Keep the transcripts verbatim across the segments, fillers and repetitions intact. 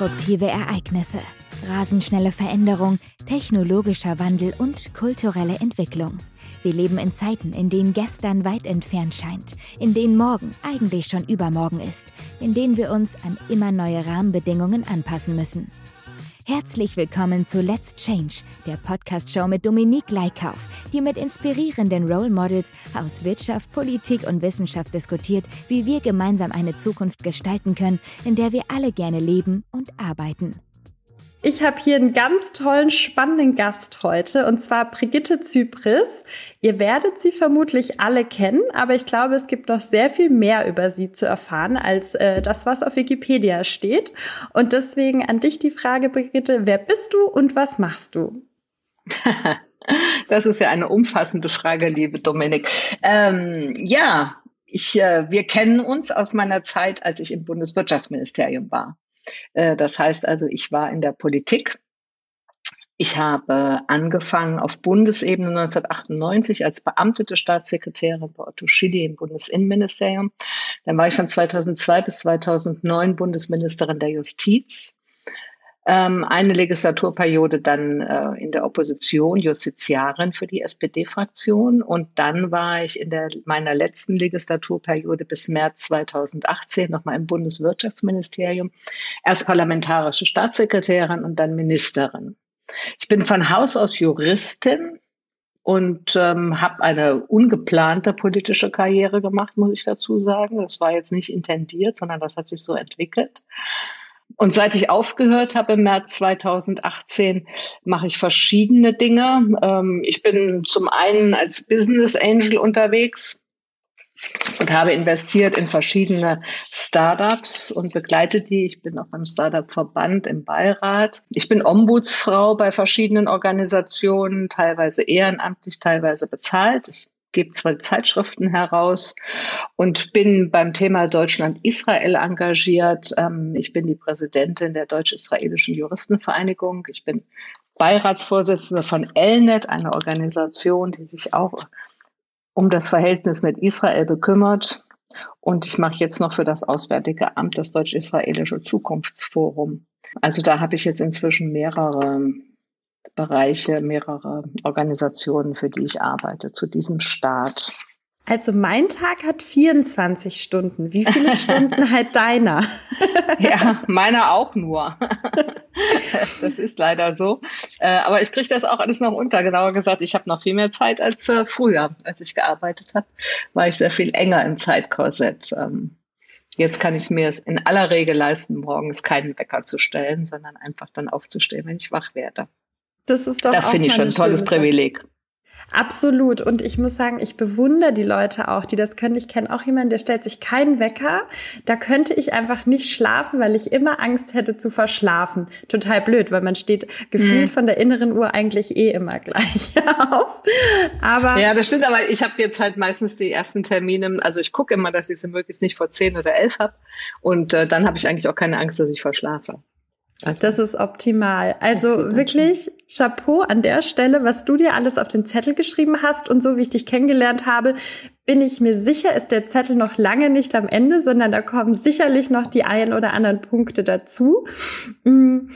disruptive Ereignisse, rasend schnelle Veränderung, technologischer Wandel und kulturelle Entwicklung. Wir leben in Zeiten, in denen gestern weit entfernt scheint, in denen morgen eigentlich schon übermorgen ist, in denen wir uns an immer neue Rahmenbedingungen anpassen müssen. Herzlich willkommen zu Let's Change, der Podcast-Show mit Dominique Leikauf, die mit inspirierenden Role Models aus Wirtschaft, Politik und Wissenschaft diskutiert, wie wir gemeinsam eine Zukunft gestalten können, in der wir alle gerne leben und arbeiten. Ich habe hier einen ganz tollen, spannenden Gast heute, und zwar Brigitte Zypries. Ihr werdet sie vermutlich alle kennen, aber ich glaube, es gibt noch sehr viel mehr über sie zu erfahren, als äh, das, was auf Wikipedia steht. Und deswegen an dich die Frage, Brigitte, wer bist du und was machst du? Das ist ja eine umfassende Frage, liebe Dominique. Ähm, ja, ich, äh, wir kennen uns aus meiner Zeit, als ich im Bundeswirtschaftsministerium war. Das heißt also, ich war in der Politik. Ich habe angefangen auf Bundesebene neunzehnhundertachtundneunzig als beamtete Staatssekretärin bei Otto Schily im Bundesinnenministerium. Dann war ich von zweitausendzwei bis zweitausendneun Bundesministerin der Justiz. Eine Legislaturperiode dann in der Opposition, Justiziarin für die S P D-Fraktion. Und dann war ich in der, meiner letzten Legislaturperiode bis März zweitausendachtzehn nochmal im Bundeswirtschaftsministerium. Erst parlamentarische Staatssekretärin und dann Ministerin. Ich bin von Haus aus Juristin und ähm, habe eine ungeplante politische Karriere gemacht, muss ich dazu sagen. Das war jetzt nicht intendiert, sondern das hat sich so entwickelt. Und seit ich aufgehört habe im März zweitausendachtzehn, mache ich verschiedene Dinge. Ich bin zum einen als Business Angel unterwegs und habe investiert in verschiedene Startups und begleite die. Ich bin auch beim Startup-Verband im Beirat. Ich bin Ombudsfrau bei verschiedenen Organisationen, teilweise ehrenamtlich, teilweise bezahlt. Ich gebe zwei Zeitschriften heraus und bin beim Thema Deutschland-Israel engagiert. Ich bin die Präsidentin der Deutsch-Israelischen Juristenvereinigung. Ich bin Beiratsvorsitzende von Elnet, einer Organisation, die sich auch um das Verhältnis mit Israel bekümmert. Und ich mache jetzt noch für das Auswärtige Amt das Deutsch-Israelische Zukunftsforum. Also da habe ich jetzt inzwischen mehrere Bereiche, mehrere Organisationen, für die ich arbeite, zu diesem Start. Also mein Tag hat vierundzwanzig Stunden. Wie viele Stunden halt deiner? Ja, meiner auch nur. Das ist leider so. Aber ich kriege das auch alles noch unter. Genauer gesagt, ich habe noch viel mehr Zeit als früher, als ich gearbeitet habe, war ich sehr viel enger im Zeitkorsett. Jetzt kann ich es mir in aller Regel leisten, morgens keinen Wecker zu stellen, sondern einfach dann aufzustehen, wenn ich wach werde. Das ist doch, das finde ich schon ein tolles Privileg. Absolut. Und ich muss sagen, ich bewundere die Leute auch, die das können. Ich kenne auch jemanden, der stellt sich keinen Wecker. Da könnte ich einfach nicht schlafen, weil ich immer Angst hätte zu verschlafen. Total blöd, weil man steht gefühlt hm. von der inneren Uhr eigentlich eh immer gleich auf. Aber ja, das stimmt. Aber ich habe jetzt halt meistens die ersten Termine. Also ich gucke immer, dass ich sie möglichst nicht vor zehn oder elf habe. Und äh, dann habe ich eigentlich auch keine Angst, dass ich verschlafe. Also, das ist optimal. Also wirklich Chapeau an der Stelle, was du dir alles auf den Zettel geschrieben hast. Und so wie ich dich kennengelernt habe, bin ich mir sicher, ist der Zettel noch lange nicht am Ende, sondern da kommen sicherlich noch die ein oder anderen Punkte dazu. Du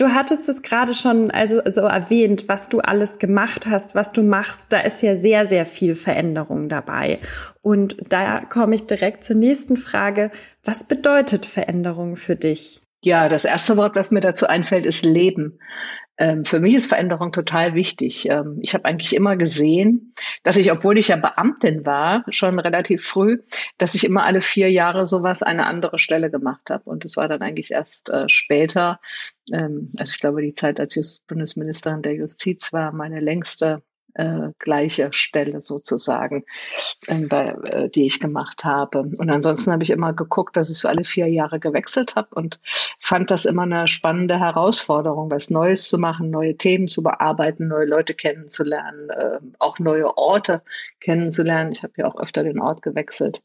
hattest es gerade schon also so erwähnt, was du alles gemacht hast, was du machst. Da ist ja sehr, sehr viel Veränderung dabei. Und da komme ich direkt zur nächsten Frage. Was bedeutet Veränderung für dich? Ja, das erste Wort, das mir dazu einfällt, ist Leben. Ähm, für mich ist Veränderung total wichtig. Ähm, ich habe eigentlich immer gesehen, dass ich, obwohl ich ja Beamtin war, schon relativ früh, dass ich immer alle vier Jahre sowas eine andere Stelle gemacht habe. Und das war dann eigentlich erst äh, später. Ähm, also ich glaube, die Zeit als Just- Bundesministerin der Justiz war meine längste Äh, gleiche Stelle sozusagen, äh, bei, äh, die ich gemacht habe. Und ansonsten habe ich immer geguckt, dass ich so alle vier Jahre gewechselt habe und fand das immer eine spannende Herausforderung, was Neues zu machen, neue Themen zu bearbeiten, neue Leute kennenzulernen, äh, auch neue Orte kennenzulernen. Ich habe ja auch öfter den Ort gewechselt.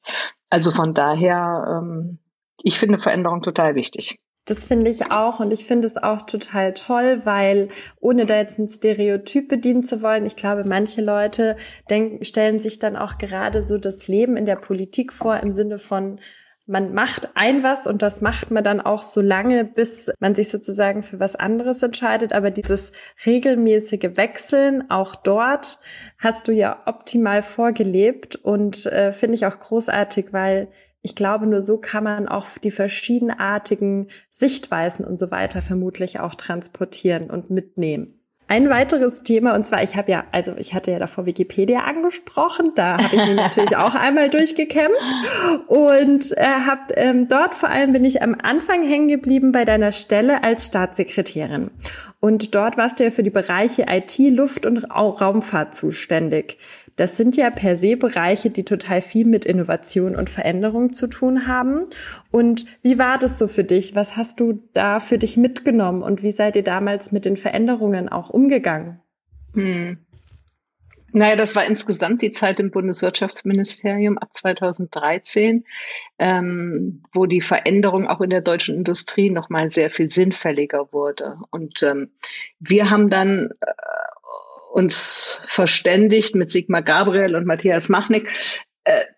Also von daher, ähm, ich finde Veränderung total wichtig. Das finde ich auch, und ich finde es auch total toll, weil, ohne da jetzt ein Stereotyp bedienen zu wollen, ich glaube, manche Leute denken, stellen sich dann auch gerade so das Leben in der Politik vor im Sinne von man macht ein was und das macht man dann auch so lange, bis man sich sozusagen für was anderes entscheidet. Aber dieses regelmäßige Wechseln, auch dort hast du ja optimal vorgelebt und äh, finde ich auch großartig, weil ich glaube, nur so kann man auch die verschiedenartigen Sichtweisen und so weiter vermutlich auch transportieren und mitnehmen. Ein weiteres Thema, und zwar, ich habe ja, also ich hatte ja davor Wikipedia angesprochen, da habe ich mich natürlich auch einmal durchgekämpft und äh, hab, ähm, dort vor allem bin ich am Anfang hängen geblieben bei deiner Stelle als Staatssekretärin. Und dort warst du ja für die Bereiche I T, Luft- und Raumfahrt zuständig. Das sind ja per se Bereiche, die total viel mit Innovation und Veränderung zu tun haben. Und wie war das so für dich? Was hast du da für dich mitgenommen? Und wie seid ihr damals mit den Veränderungen auch umgegangen? Hm. Naja, das war insgesamt die Zeit im Bundeswirtschaftsministerium ab zweitausenddreizehn, ähm, wo die Veränderung auch in der deutschen Industrie nochmal sehr viel sinnfälliger wurde. Und ähm, wir haben dann... Äh, uns verständigt mit Sigmar Gabriel und Matthias Machnik,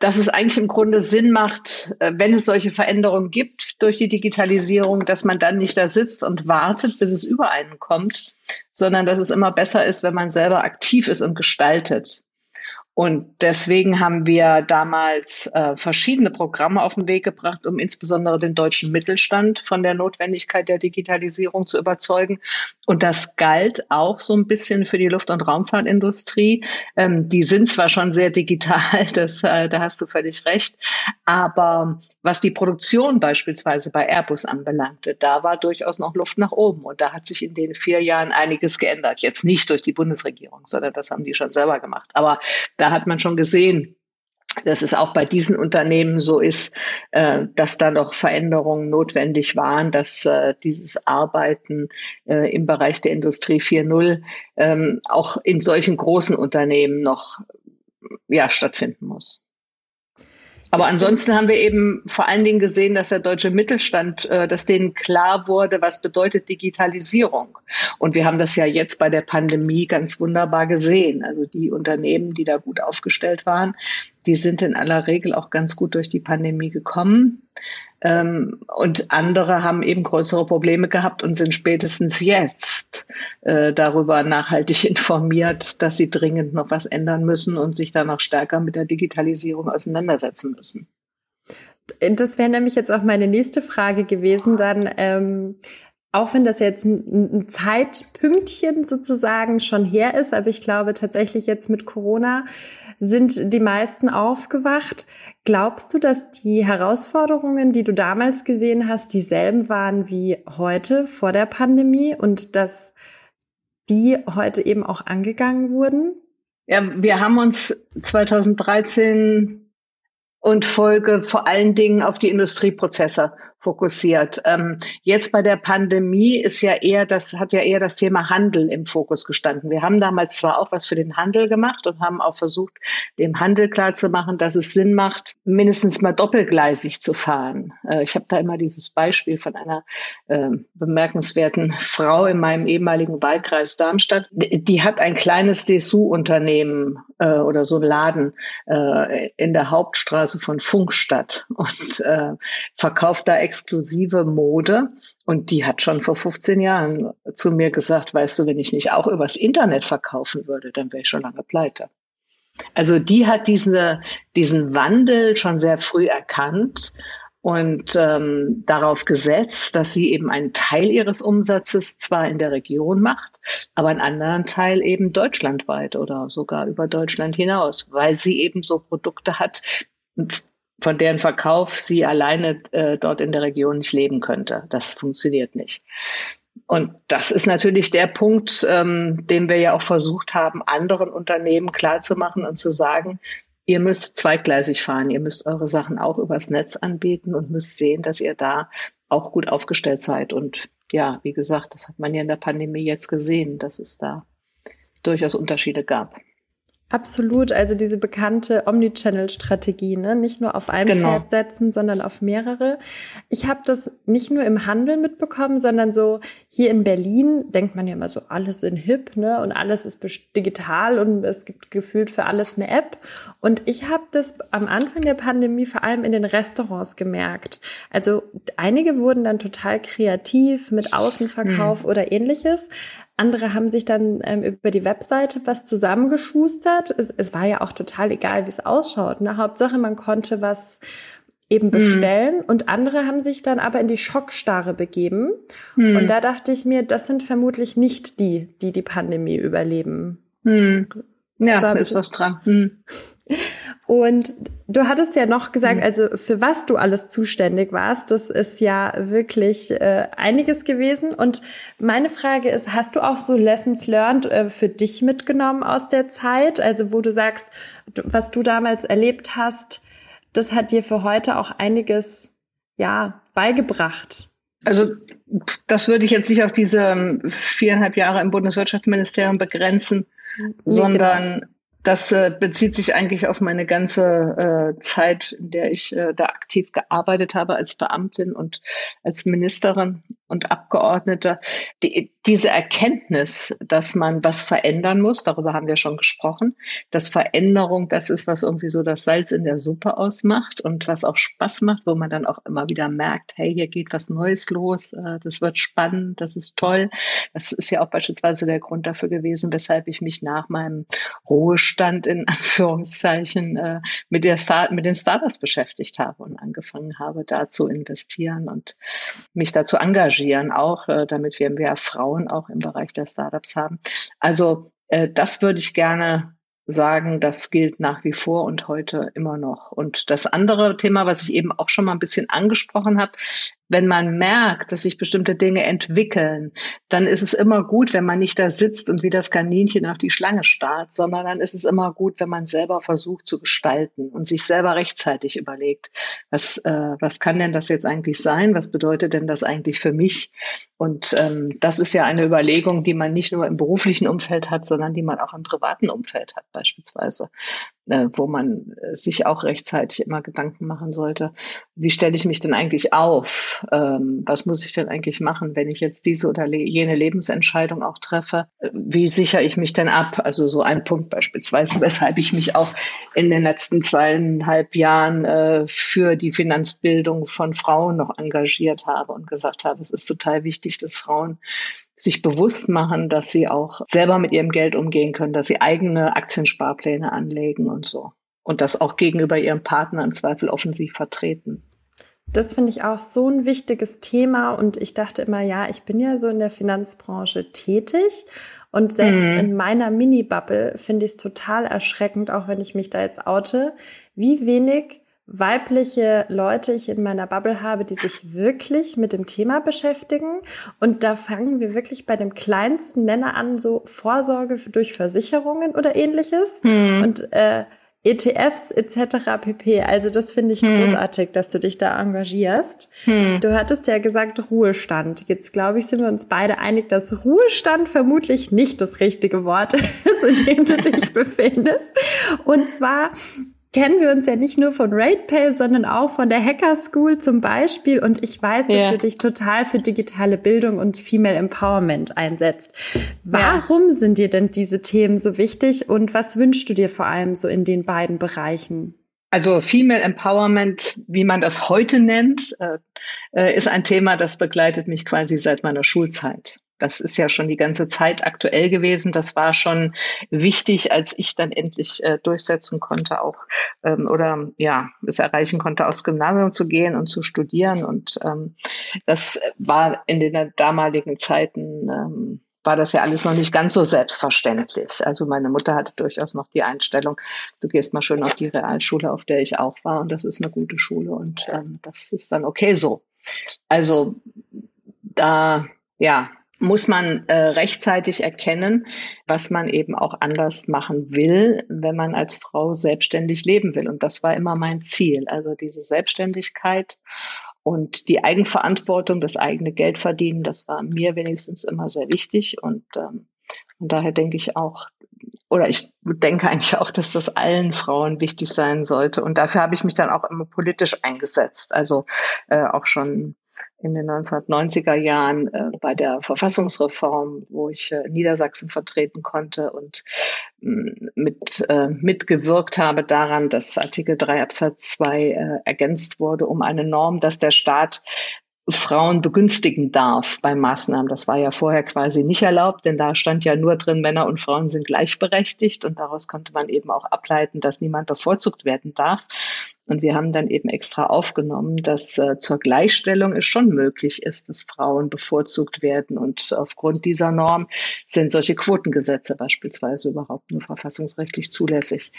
dass es eigentlich im Grunde Sinn macht, wenn es solche Veränderungen gibt durch die Digitalisierung, dass man dann nicht da sitzt und wartet, bis es über einen kommt, sondern dass es immer besser ist, wenn man selber aktiv ist und gestaltet. Und deswegen haben wir damals äh, verschiedene Programme auf den Weg gebracht, um insbesondere den deutschen Mittelstand von der Notwendigkeit der Digitalisierung zu überzeugen. Und das galt auch so ein bisschen für die Luft- und Raumfahrtindustrie. Ähm, die sind zwar schon sehr digital, das, äh, da hast du völlig recht, aber was die Produktion beispielsweise bei Airbus anbelangte, da war durchaus noch Luft nach oben. Und da hat sich in den vier Jahren einiges geändert. Jetzt nicht durch die Bundesregierung, sondern das haben die schon selber gemacht. Aber da hat man schon gesehen, dass es auch bei diesen Unternehmen so ist, äh, dass da noch Veränderungen notwendig waren, dass äh, dieses Arbeiten äh, im Bereich der Industrie vier Punkt null ähm, auch in solchen großen Unternehmen noch ja, stattfinden muss. Aber ansonsten haben wir eben vor allen Dingen gesehen, dass der deutsche Mittelstand, dass denen klar wurde, was bedeutet Digitalisierung. Und wir haben das ja jetzt bei der Pandemie ganz wunderbar gesehen. Also die Unternehmen, die da gut aufgestellt waren, die sind in aller Regel auch ganz gut durch die Pandemie gekommen. Und andere haben eben größere Probleme gehabt und sind spätestens jetzt darüber nachhaltig informiert, dass sie dringend noch was ändern müssen und sich dann noch stärker mit der Digitalisierung auseinandersetzen müssen. Das wäre nämlich jetzt auch meine nächste Frage gewesen, dann... Ähm Auch wenn das jetzt ein, ein Zeitpünktchen sozusagen schon her ist, aber ich glaube tatsächlich jetzt mit Corona sind die meisten aufgewacht. Glaubst du, dass die Herausforderungen, die du damals gesehen hast, dieselben waren wie heute vor der Pandemie und dass die heute eben auch angegangen wurden? Ja, wir haben uns zweitausenddreizehn und Folge vor allen Dingen auf die Industrieprozesse fokussiert. Ähm, jetzt bei der Pandemie ist ja eher, das hat ja eher das Thema Handel im Fokus gestanden. Wir haben damals zwar auch was für den Handel gemacht und haben auch versucht, dem Handel klarzumachen, dass es Sinn macht, mindestens mal doppelgleisig zu fahren. Äh, ich habe da immer dieses Beispiel von einer äh, bemerkenswerten Frau in meinem ehemaligen Wahlkreis Darmstadt. Die, die hat ein kleines Dessous-Unternehmen äh, oder so einen Laden äh, in der Hauptstraße von Funkstadt und äh, verkauft da exklusive Mode. Und die hat schon vor fünfzehn Jahren zu mir gesagt, weißt du, wenn ich nicht auch übers Internet verkaufen würde, dann wäre ich schon lange pleite. Also die hat diese, diesen Wandel schon sehr früh erkannt und ähm, darauf gesetzt, dass sie eben einen Teil ihres Umsatzes zwar in der Region macht, aber einen anderen Teil eben deutschlandweit oder sogar über Deutschland hinaus, weil sie eben so Produkte hat, von deren Verkauf sie alleine äh, dort in der Region nicht leben könnte. Das funktioniert nicht. Und das ist natürlich der Punkt, ähm, den wir ja auch versucht haben, anderen Unternehmen klarzumachen und zu sagen, ihr müsst zweigleisig fahren, ihr müsst eure Sachen auch übers Netz anbieten und müsst sehen, dass ihr da auch gut aufgestellt seid. Und ja, wie gesagt, das hat man ja in der Pandemie jetzt gesehen, dass es da durchaus Unterschiede gab. Absolut, also diese bekannte Omnichannel-Strategie, ne? Nicht nur auf ein genau. Pferd setzen, sondern auf mehrere. Ich habe das nicht nur im Handel mitbekommen, sondern so hier in Berlin denkt man ja immer so, alles in hip, ne? Und alles ist digital und es gibt gefühlt für alles eine App. Und ich habe das am Anfang der Pandemie vor allem in den Restaurants gemerkt. Also einige wurden dann total kreativ mit Außenverkauf hm. oder ähnliches. Andere haben sich dann ähm, über die Webseite was zusammengeschustert. Es, es war ja auch total egal, wie es ausschaut. Ne? Hauptsache, man konnte was eben bestellen. Mhm. Und andere haben sich dann aber in die Schockstarre begeben. Mhm. Und da dachte ich mir, das sind vermutlich nicht die, die die Pandemie überleben. Mhm. Ja, da ist was dran. Mhm. Und du hattest ja noch gesagt, also für was du alles zuständig warst, das ist ja wirklich äh, einiges gewesen. Und meine Frage ist, hast du auch so Lessons learned äh, für dich mitgenommen aus der Zeit? Also wo du sagst, was du damals erlebt hast, das hat dir für heute auch einiges, ja, beigebracht. Also das würde ich jetzt nicht auf diese viereinhalb Jahre im Bundeswirtschaftsministerium begrenzen, nee, sondern genau. Das äh, bezieht sich eigentlich auf meine ganze äh, Zeit, in der ich äh, da aktiv gearbeitet habe als Beamtin und als Ministerin und Abgeordnete. Die, diese Erkenntnis, dass man was verändern muss, darüber haben wir schon gesprochen, dass Veränderung das ist, was irgendwie so das Salz in der Suppe ausmacht und was auch Spaß macht, wo man dann auch immer wieder merkt, hey, hier geht was Neues los, äh, das wird spannend, das ist toll. Das ist ja auch beispielsweise der Grund dafür gewesen, weshalb ich mich nach meinem Ruhestand Stand in Anführungszeichen äh, mit, der Start- mit den Startups beschäftigt habe und angefangen habe, da zu investieren und mich da zu engagieren, auch äh, damit wir mehr Frauen auch im Bereich der Startups haben. Also äh, das würde ich gerne sagen, das gilt nach wie vor und heute immer noch. Und das andere Thema, was ich eben auch schon mal ein bisschen angesprochen habe, wenn man merkt, dass sich bestimmte Dinge entwickeln, dann ist es immer gut, wenn man nicht da sitzt und wie das Kaninchen auf die Schlange starrt, sondern dann ist es immer gut, wenn man selber versucht zu gestalten und sich selber rechtzeitig überlegt, was äh, was kann denn das jetzt eigentlich sein? Was bedeutet denn das eigentlich für mich? Und ähm, das ist ja eine Überlegung, die man nicht nur im beruflichen Umfeld hat, sondern die man auch im privaten Umfeld hat beispielsweise, äh, wo man äh, sich auch rechtzeitig immer Gedanken machen sollte, wie stelle ich mich denn eigentlich auf? Was muss ich denn eigentlich machen, wenn ich jetzt diese oder jene Lebensentscheidung auch treffe? Wie sichere ich mich denn ab? Also so ein Punkt beispielsweise, weshalb ich mich auch in den letzten zweieinhalb Jahren äh, für die Finanzbildung von Frauen noch engagiert habe und gesagt habe, es ist total wichtig, dass Frauen sich bewusst machen, dass sie auch selber mit ihrem Geld umgehen können, dass sie eigene Aktiensparpläne anlegen und so. Und das auch gegenüber ihrem Partner im Zweifel offensiv vertreten. Das finde ich auch so ein wichtiges Thema und ich dachte immer, ja, ich bin ja so in der Finanzbranche tätig und selbst mhm. in meiner Mini-Bubble finde ich es total erschreckend, auch wenn ich mich da jetzt oute, wie wenig weibliche Leute ich in meiner Bubble habe, die sich wirklich mit dem Thema beschäftigen. Und da fangen wir wirklich bei dem kleinsten Nenner an, so Vorsorge durch Versicherungen oder ähnliches mhm. und äh, E T Fs et cetera pp. Also das finde ich hm. großartig, dass du dich da engagierst. Hm. Du hattest ja gesagt Ruhestand. Jetzt glaube ich, sind wir uns beide einig, dass Ruhestand vermutlich nicht das richtige Wort ist, in dem du dich befindest. Und zwar kennen wir uns ja nicht nur von Ratepay, sondern auch von der Hacker School zum Beispiel. Und ich weiß, dass yeah. du dich total für digitale Bildung und Female Empowerment einsetzt. Warum ja. sind dir denn diese Themen so wichtig und was wünschst du dir vor allem so in den beiden Bereichen? Also Female Empowerment, wie man das heute nennt, äh, ist ein Thema, das begleitet mich quasi seit meiner Schulzeit. Das ist ja schon die ganze Zeit aktuell gewesen. Das war schon wichtig, als ich dann endlich äh, durchsetzen konnte auch ähm, oder ja es erreichen konnte, aufs Gymnasium zu gehen und zu studieren. Und ähm, das war in den damaligen Zeiten, ähm, war das ja alles noch nicht ganz so selbstverständlich. Also meine Mutter hatte durchaus noch die Einstellung, du gehst mal schön auf die Realschule, auf der ich auch war. Und das ist eine gute Schule und ähm, das ist dann okay so. Also da, ja, muss man äh, rechtzeitig erkennen, was man eben auch anders machen will, wenn man als Frau selbstständig leben will. Und das war immer mein Ziel. Also diese Selbstständigkeit und die Eigenverantwortung, das eigene Geld verdienen, das war mir wenigstens immer sehr wichtig. Und ähm, Und daher denke ich auch, oder ich denke eigentlich auch, dass das allen Frauen wichtig sein sollte. Und dafür habe ich mich dann auch immer politisch eingesetzt. Also äh, auch schon in den neunzehnhundertneunziger Jahren äh, bei der Verfassungsreform, wo ich äh, Niedersachsen vertreten konnte und mh, mit, äh, mitgewirkt habe daran, dass Artikel drei Absatz zwei äh, ergänzt wurde um eine Norm, dass der Staat Frauen begünstigen darf bei Maßnahmen. Das war ja vorher quasi nicht erlaubt, denn da stand ja nur drin, Männer und Frauen sind gleichberechtigt, und daraus konnte man eben auch ableiten, dass niemand bevorzugt werden darf. Und wir haben dann eben extra aufgenommen, dass äh, zur Gleichstellung es schon möglich ist, dass Frauen bevorzugt werden. Und aufgrund dieser Norm sind solche Quotengesetze beispielsweise überhaupt nur verfassungsrechtlich zulässig.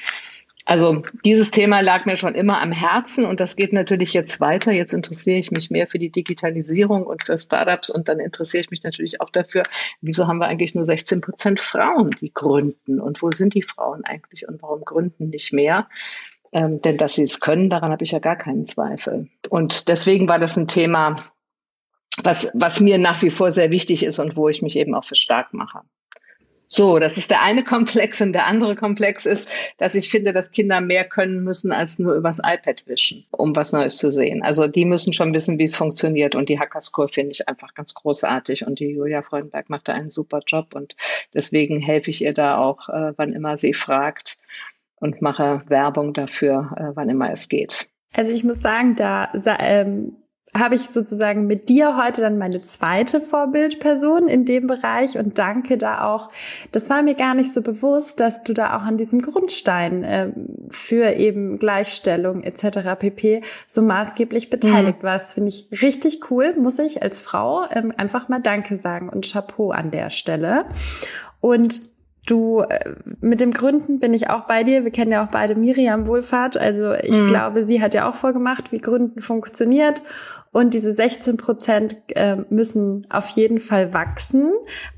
Also dieses Thema lag mir schon immer am Herzen, und das geht natürlich jetzt weiter. Jetzt interessiere ich mich mehr für die Digitalisierung und für Startups, und dann interessiere ich mich natürlich auch dafür, wieso haben wir eigentlich nur sechzehn Prozent Frauen, die gründen, und wo sind die Frauen eigentlich und warum gründen nicht mehr? Ähm, denn dass sie es können, daran habe ich ja gar keinen Zweifel. Und deswegen war das ein Thema, was, was mir nach wie vor sehr wichtig ist und wo ich mich eben auch für stark mache. So, das ist der eine Komplex. Und der andere Komplex ist, dass ich finde, dass Kinder mehr können müssen, als nur übers iPad wischen, um was Neues zu sehen. Also die müssen schon wissen, wie es funktioniert. Und die Hacker School finde ich einfach ganz großartig. Und die Julia Freudenberg macht da einen super Job. Und deswegen helfe ich ihr da auch, äh, wann immer sie fragt, und mache Werbung dafür, äh, wann immer es geht. Also ich muss sagen, da... Ähm habe ich sozusagen mit dir heute dann meine zweite Vorbildperson in dem Bereich, und danke da auch. Das war mir gar nicht so bewusst, dass du da auch an diesem Grundstein äh, für eben Gleichstellung et cetera pp. So maßgeblich beteiligt mhm. warst. Finde ich richtig cool, muss ich als Frau ähm, einfach mal Danke sagen und Chapeau an der Stelle. Und du, mit dem Gründen bin ich auch bei dir. Wir kennen ja auch beide Miriam Wohlfahrt. Also ich mhm. glaube, sie hat ja auch vorgemacht, wie Gründen funktioniert. Und diese sechzehn Prozent müssen auf jeden Fall wachsen.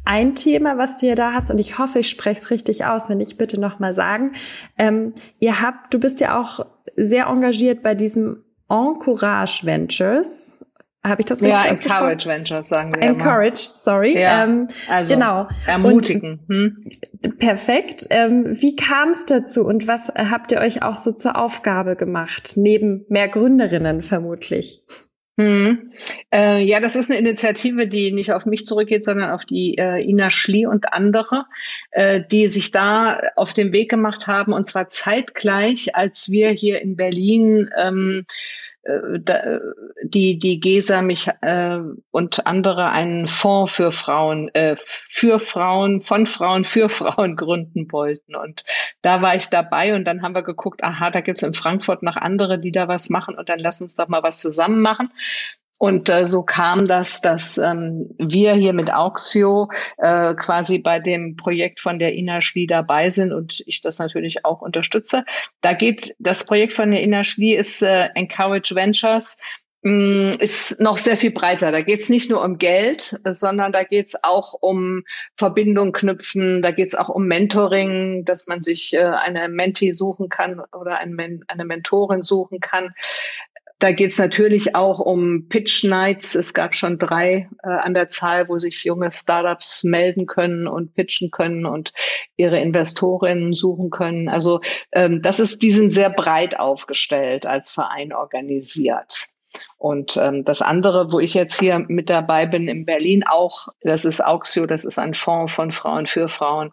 Ein Thema, was du ja da hast, und ich hoffe, ich spreche es richtig aus, wenn ich bitte nochmal sagen. Ähm, ihr habt, du bist ja auch sehr engagiert bei diesem Encourage Ventures. Habe ich das richtig ausgesprochen? Ja, Encourage Ventures, sagen wir Encourage, mal. Encourage, sorry. Ja, ähm, also genau. Ermutigen. Hm? Perfekt. Ähm, wie kam es dazu, und was habt ihr euch auch so zur Aufgabe gemacht? Neben mehr Gründerinnen vermutlich. Hm. Äh, ja, das ist eine Initiative, die nicht auf mich zurückgeht, sondern auf die äh, Ina Schlie und andere, äh, die sich da auf den Weg gemacht haben, und zwar zeitgleich, als wir hier in Berlin ähm, die die GESA mich äh, und andere einen Fonds für Frauen äh, für Frauen von Frauen für Frauen gründen wollten, und da war ich dabei, und dann haben wir geguckt, aha, da gibt's in Frankfurt noch andere, die da was machen, und dann lass uns doch mal was zusammen machen. Und äh, so kam das, dass ähm, wir hier mit Auxio äh, quasi bei dem Projekt von der Ina Schlie dabei sind und ich das natürlich auch unterstütze. Da geht das Projekt von der Ina Schlie ist äh, Encourage Ventures, mh, ist noch sehr viel breiter. Da geht es nicht nur um Geld, sondern da geht es auch um Verbindung knüpfen, da geht es auch um Mentoring, dass man sich äh, eine Mentee suchen kann oder ein Men- eine Mentorin suchen kann. Da geht's natürlich auch um Pitch Nights. Es gab schon drei äh, an der Zahl, wo sich junge Startups melden können und pitchen können und ihre Investorinnen suchen können. Also ähm, das ist, die sind sehr breit aufgestellt als Verein organisiert. Und ähm, das andere, wo ich jetzt hier mit dabei bin in Berlin auch, das ist Auxio, das ist ein Fonds von Frauen für Frauen,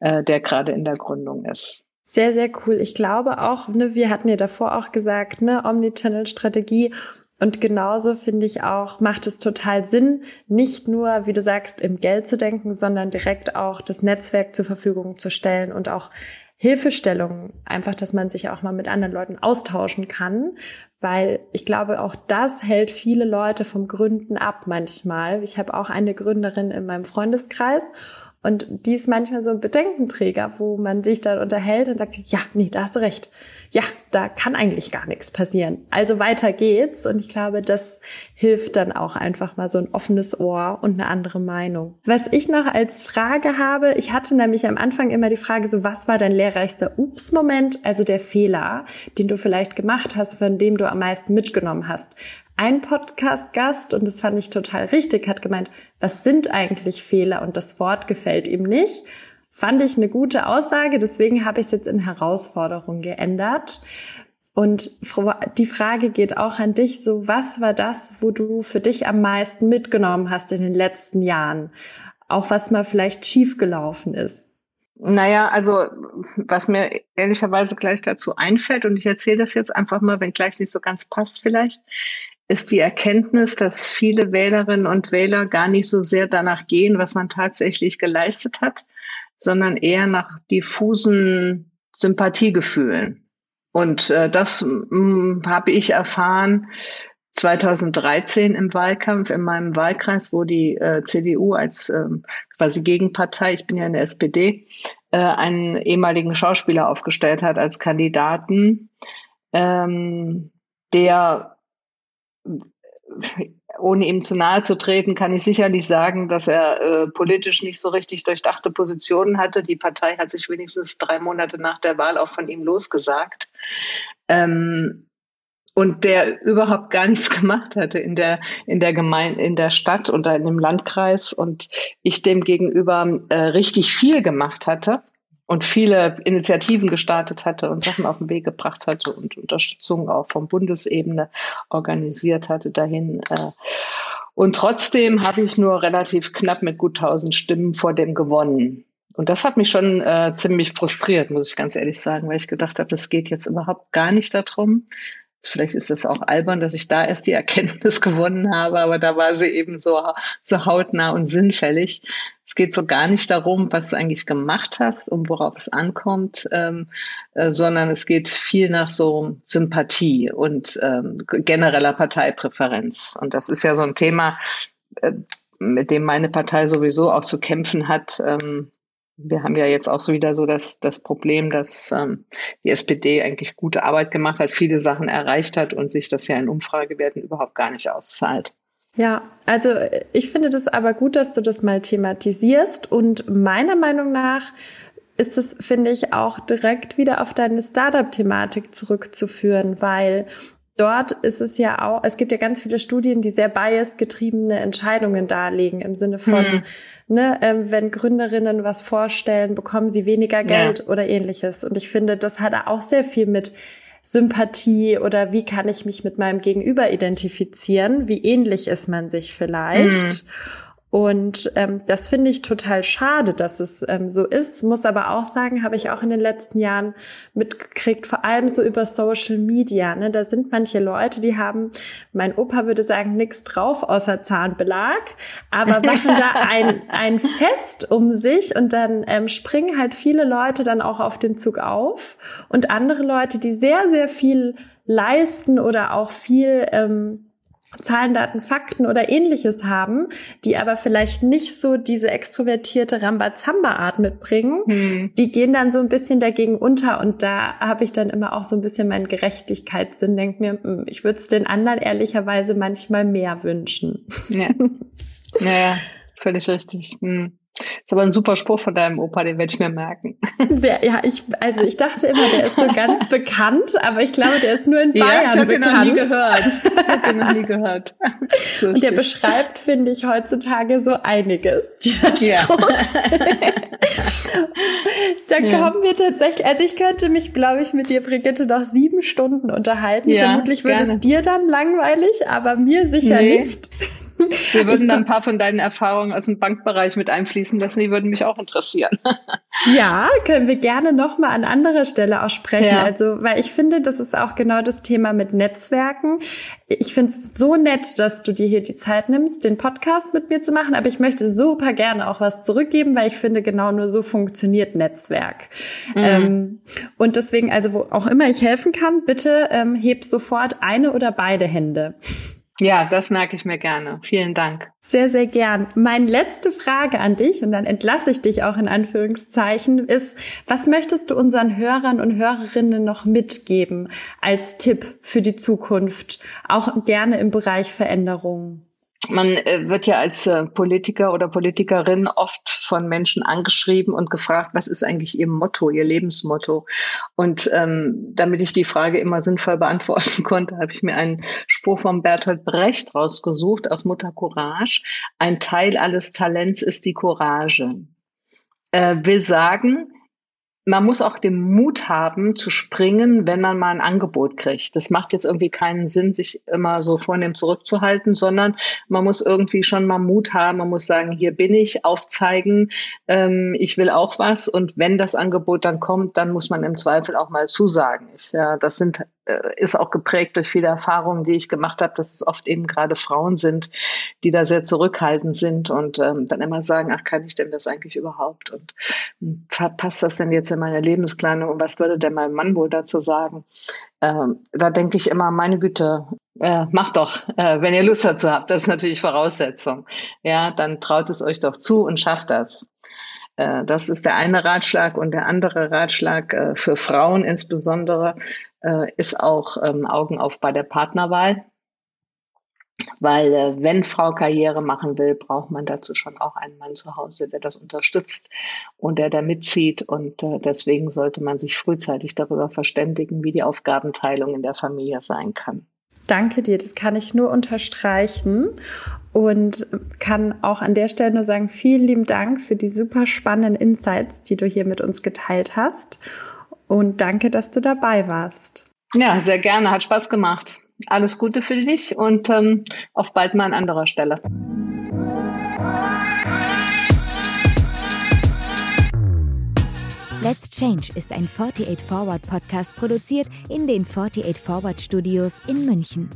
äh, der gerade in der Gründung ist. Sehr, sehr cool. Ich glaube auch, ne, wir hatten ja davor auch gesagt, ne, Omnichannel-Strategie. Und genauso finde ich auch, macht es total Sinn, nicht nur, wie du sagst, im Geld zu denken, sondern direkt auch das Netzwerk zur Verfügung zu stellen und auch Hilfestellungen. Einfach, dass man sich auch mal mit anderen Leuten austauschen kann. Weil ich glaube, auch das hält viele Leute vom Gründen ab manchmal. Ich habe auch eine Gründerin in meinem Freundeskreis. Und die ist manchmal so ein Bedenkenträger, wo man sich dann unterhält und sagt, ja, nee, da hast du recht. Ja, da kann eigentlich gar nichts passieren. Also weiter geht's. Und ich glaube, das hilft dann auch einfach mal so ein offenes Ohr und eine andere Meinung. Was ich noch als Frage habe, ich hatte nämlich am Anfang immer die Frage, so was war dein lehrreichster Ups-Moment, also der Fehler, den du vielleicht gemacht hast, von dem du am meisten mitgenommen hast. ein Podcast-Gast, und das fand ich total richtig, hat gemeint, was sind eigentlich Fehler? Und das Wort gefällt ihm nicht. Fand ich eine gute Aussage, deswegen habe ich es jetzt in Herausforderung geändert. Und die Frage geht auch an dich, so was war das, wo du für dich am meisten mitgenommen hast in den letzten Jahren? Auch was mal vielleicht schiefgelaufen ist. Naja, also was mir ehrlicherweise gleich dazu einfällt, und ich erzähle das jetzt einfach mal, wenn gleich es nicht so ganz passt vielleicht, ist die Erkenntnis, dass viele Wählerinnen und Wähler gar nicht so sehr danach gehen, was man tatsächlich geleistet hat, sondern eher nach diffusen Sympathiegefühlen. Und äh, das habe ich erfahren zwanzig dreizehn im Wahlkampf in meinem Wahlkreis, wo die äh, C D U als äh, quasi Gegenpartei, ich bin ja in der S P D, äh, einen ehemaligen Schauspieler aufgestellt hat als Kandidaten, ähm, der, ohne ihm zu nahe zu treten, kann ich sicherlich sagen, dass er äh, politisch nicht so richtig durchdachte Positionen hatte. Die Partei hat sich wenigstens drei Monate nach der Wahl auch von ihm losgesagt. Ähm, und der überhaupt gar nichts gemacht hatte in der, in der Gemeinde, in der Stadt oder in dem Landkreis. Und ich dem gegenüber äh, richtig viel gemacht hatte und viele Initiativen gestartet hatte und Sachen auf den Weg gebracht hatte und Unterstützung auch von Bundesebene organisiert hatte dahin. Und trotzdem habe ich nur relativ knapp mit gut tausend Stimmen vor dem gewonnen. Und das hat mich schon äh, ziemlich frustriert, muss ich ganz ehrlich sagen, weil ich gedacht habe, das geht jetzt überhaupt gar nicht darum. Vielleicht ist das auch albern, dass ich da erst die Erkenntnis gewonnen habe, aber da war sie eben so, so hautnah und sinnfällig. Es geht so gar nicht darum, was du eigentlich gemacht hast und worauf es ankommt, ähm, äh, sondern es geht viel nach so Sympathie und ähm, genereller Parteipräferenz. Und das ist ja so ein Thema, äh, mit dem meine Partei sowieso auch zu kämpfen hat. Ähm, Wir haben ja jetzt auch so wieder so das, das Problem, dass ähm, die S P D eigentlich gute Arbeit gemacht hat, viele Sachen erreicht hat und sich das ja in Umfragewerten überhaupt gar nicht auszahlt. Ja, also ich finde das aber gut, dass du das mal thematisierst, und meiner Meinung nach ist es, finde ich, auch direkt wieder auf deine Startup-Thematik zurückzuführen, weil dort ist es ja auch, es gibt ja ganz viele Studien, die sehr biasgetriebene Entscheidungen darlegen, im Sinne von, hm. ne, äh, wenn Gründerinnen was vorstellen, bekommen sie weniger Geld ja. oder ähnliches. Und ich finde, das hat auch sehr viel mit Sympathie oder wie kann ich mich mit meinem Gegenüber identifizieren, wie ähnlich ist man sich vielleicht. Mhm. Und ähm, das finde ich total schade, dass es ähm, so ist. Muss aber auch sagen, habe ich auch in den letzten Jahren mitgekriegt, vor allem so über Social Media. Ne? Da sind manche Leute, die haben, mein Opa würde sagen, nichts drauf außer Zahnbelag, aber machen da ein, ein Fest um sich, und dann ähm, springen halt viele Leute dann auch auf den Zug auf, und andere Leute, die sehr, sehr viel leisten oder auch viel ähm, Zahlen, Daten, Fakten oder ähnliches haben, die aber vielleicht nicht so diese extrovertierte Rambazamba-Art mitbringen, hm. die gehen dann so ein bisschen dagegen unter, und da habe ich dann immer auch so ein bisschen meinen Gerechtigkeitssinn, denke mir, ich würde es den anderen ehrlicherweise manchmal mehr wünschen. Ja, naja, völlig richtig. Hm. Ist aber ein super Spruch von deinem Opa, den werde ich mir merken. Sehr, ja, ich, also ich dachte immer, der ist so ganz bekannt, aber ich glaube, der ist nur in Bayern ja, ich hab bekannt. Den noch nie gehört. Ich habe den noch nie gehört. So, und der schwierig. Beschreibt, finde ich, heutzutage so einiges, dieser Spruch. Ja. Dann ja. kommen wir tatsächlich, also ich könnte mich, glaube ich, mit dir, Brigitte, noch sieben Stunden unterhalten. Ja, vermutlich wird gerne. Es dir dann langweilig, aber mir sicher nee. Nicht. Wir würden dann ein paar von deinen Erfahrungen aus dem Bankbereich mit einfließen lassen, die würden mich auch interessieren. Ja, können wir gerne nochmal an anderer Stelle auch sprechen. Ja. Also, weil ich finde, das ist auch genau das Thema mit Netzwerken. Ich finde es so nett, dass du dir hier die Zeit nimmst, den Podcast mit mir zu machen, aber ich möchte super gerne auch was zurückgeben, weil ich finde, genau nur so funktioniert Netzwerk. Mhm. Ähm, und deswegen, also wo auch immer ich helfen kann, bitte ähm, heb sofort eine oder beide Hände. Ja, das merke ich mir gerne. Vielen Dank. Sehr, sehr gern. Meine letzte Frage an dich, und dann entlasse ich dich auch in Anführungszeichen, ist, was möchtest du unseren Hörern und Hörerinnen noch mitgeben als Tipp für die Zukunft, auch gerne im Bereich Veränderungen? Man wird ja als Politiker oder Politikerin oft von Menschen angeschrieben und gefragt, was ist eigentlich ihr Motto, ihr Lebensmotto? Und ähm, damit ich die Frage immer sinnvoll beantworten konnte, habe ich mir einen Spruch von Bertolt Brecht rausgesucht aus Mutter Courage. Ein Teil alles Talents ist die Courage. Äh, will sagen, man muss auch den Mut haben, zu springen, wenn man mal ein Angebot kriegt. Das macht jetzt irgendwie keinen Sinn, sich immer so vornehm zurückzuhalten, sondern man muss irgendwie schon mal Mut haben. Man muss sagen, hier bin ich, aufzeigen, ähm, ich will auch was. Und wenn das Angebot dann kommt, dann muss man im Zweifel auch mal zusagen. Ich, ja, das sind, äh, ist auch geprägt durch viele Erfahrungen, die ich gemacht habe, dass es oft eben gerade Frauen sind, die da sehr zurückhaltend sind und ähm, dann immer sagen, ach, kann ich denn das eigentlich überhaupt? Und passt das denn jetzt in meine Lebensplanung und was würde denn mein Mann wohl dazu sagen? Ähm, da denke ich immer, meine Güte, äh, macht doch, äh, wenn ihr Lust dazu habt, das ist natürlich Voraussetzung. Ja, dann traut es euch doch zu und schafft das. Äh, das ist der eine Ratschlag und der andere Ratschlag äh, für Frauen insbesondere äh, ist auch ähm, Augen auf bei der Partnerwahl. Weil äh, wenn Frau Karriere machen will, braucht man dazu schon auch einen Mann zu Hause, der das unterstützt und der da mitzieht. Und äh, deswegen sollte man sich frühzeitig darüber verständigen, wie die Aufgabenteilung in der Familie sein kann. Danke dir, das kann ich nur unterstreichen und kann auch an der Stelle nur sagen, vielen lieben Dank für die super spannenden Insights, die du hier mit uns geteilt hast. Und danke, dass du dabei warst. Ja, sehr gerne, hat Spaß gemacht. Alles Gute für dich und ähm, auf bald mal an anderer Stelle. Let's Change ist ein forty-eight Forward Podcast, produziert in den forty-eight Forward Studios in München.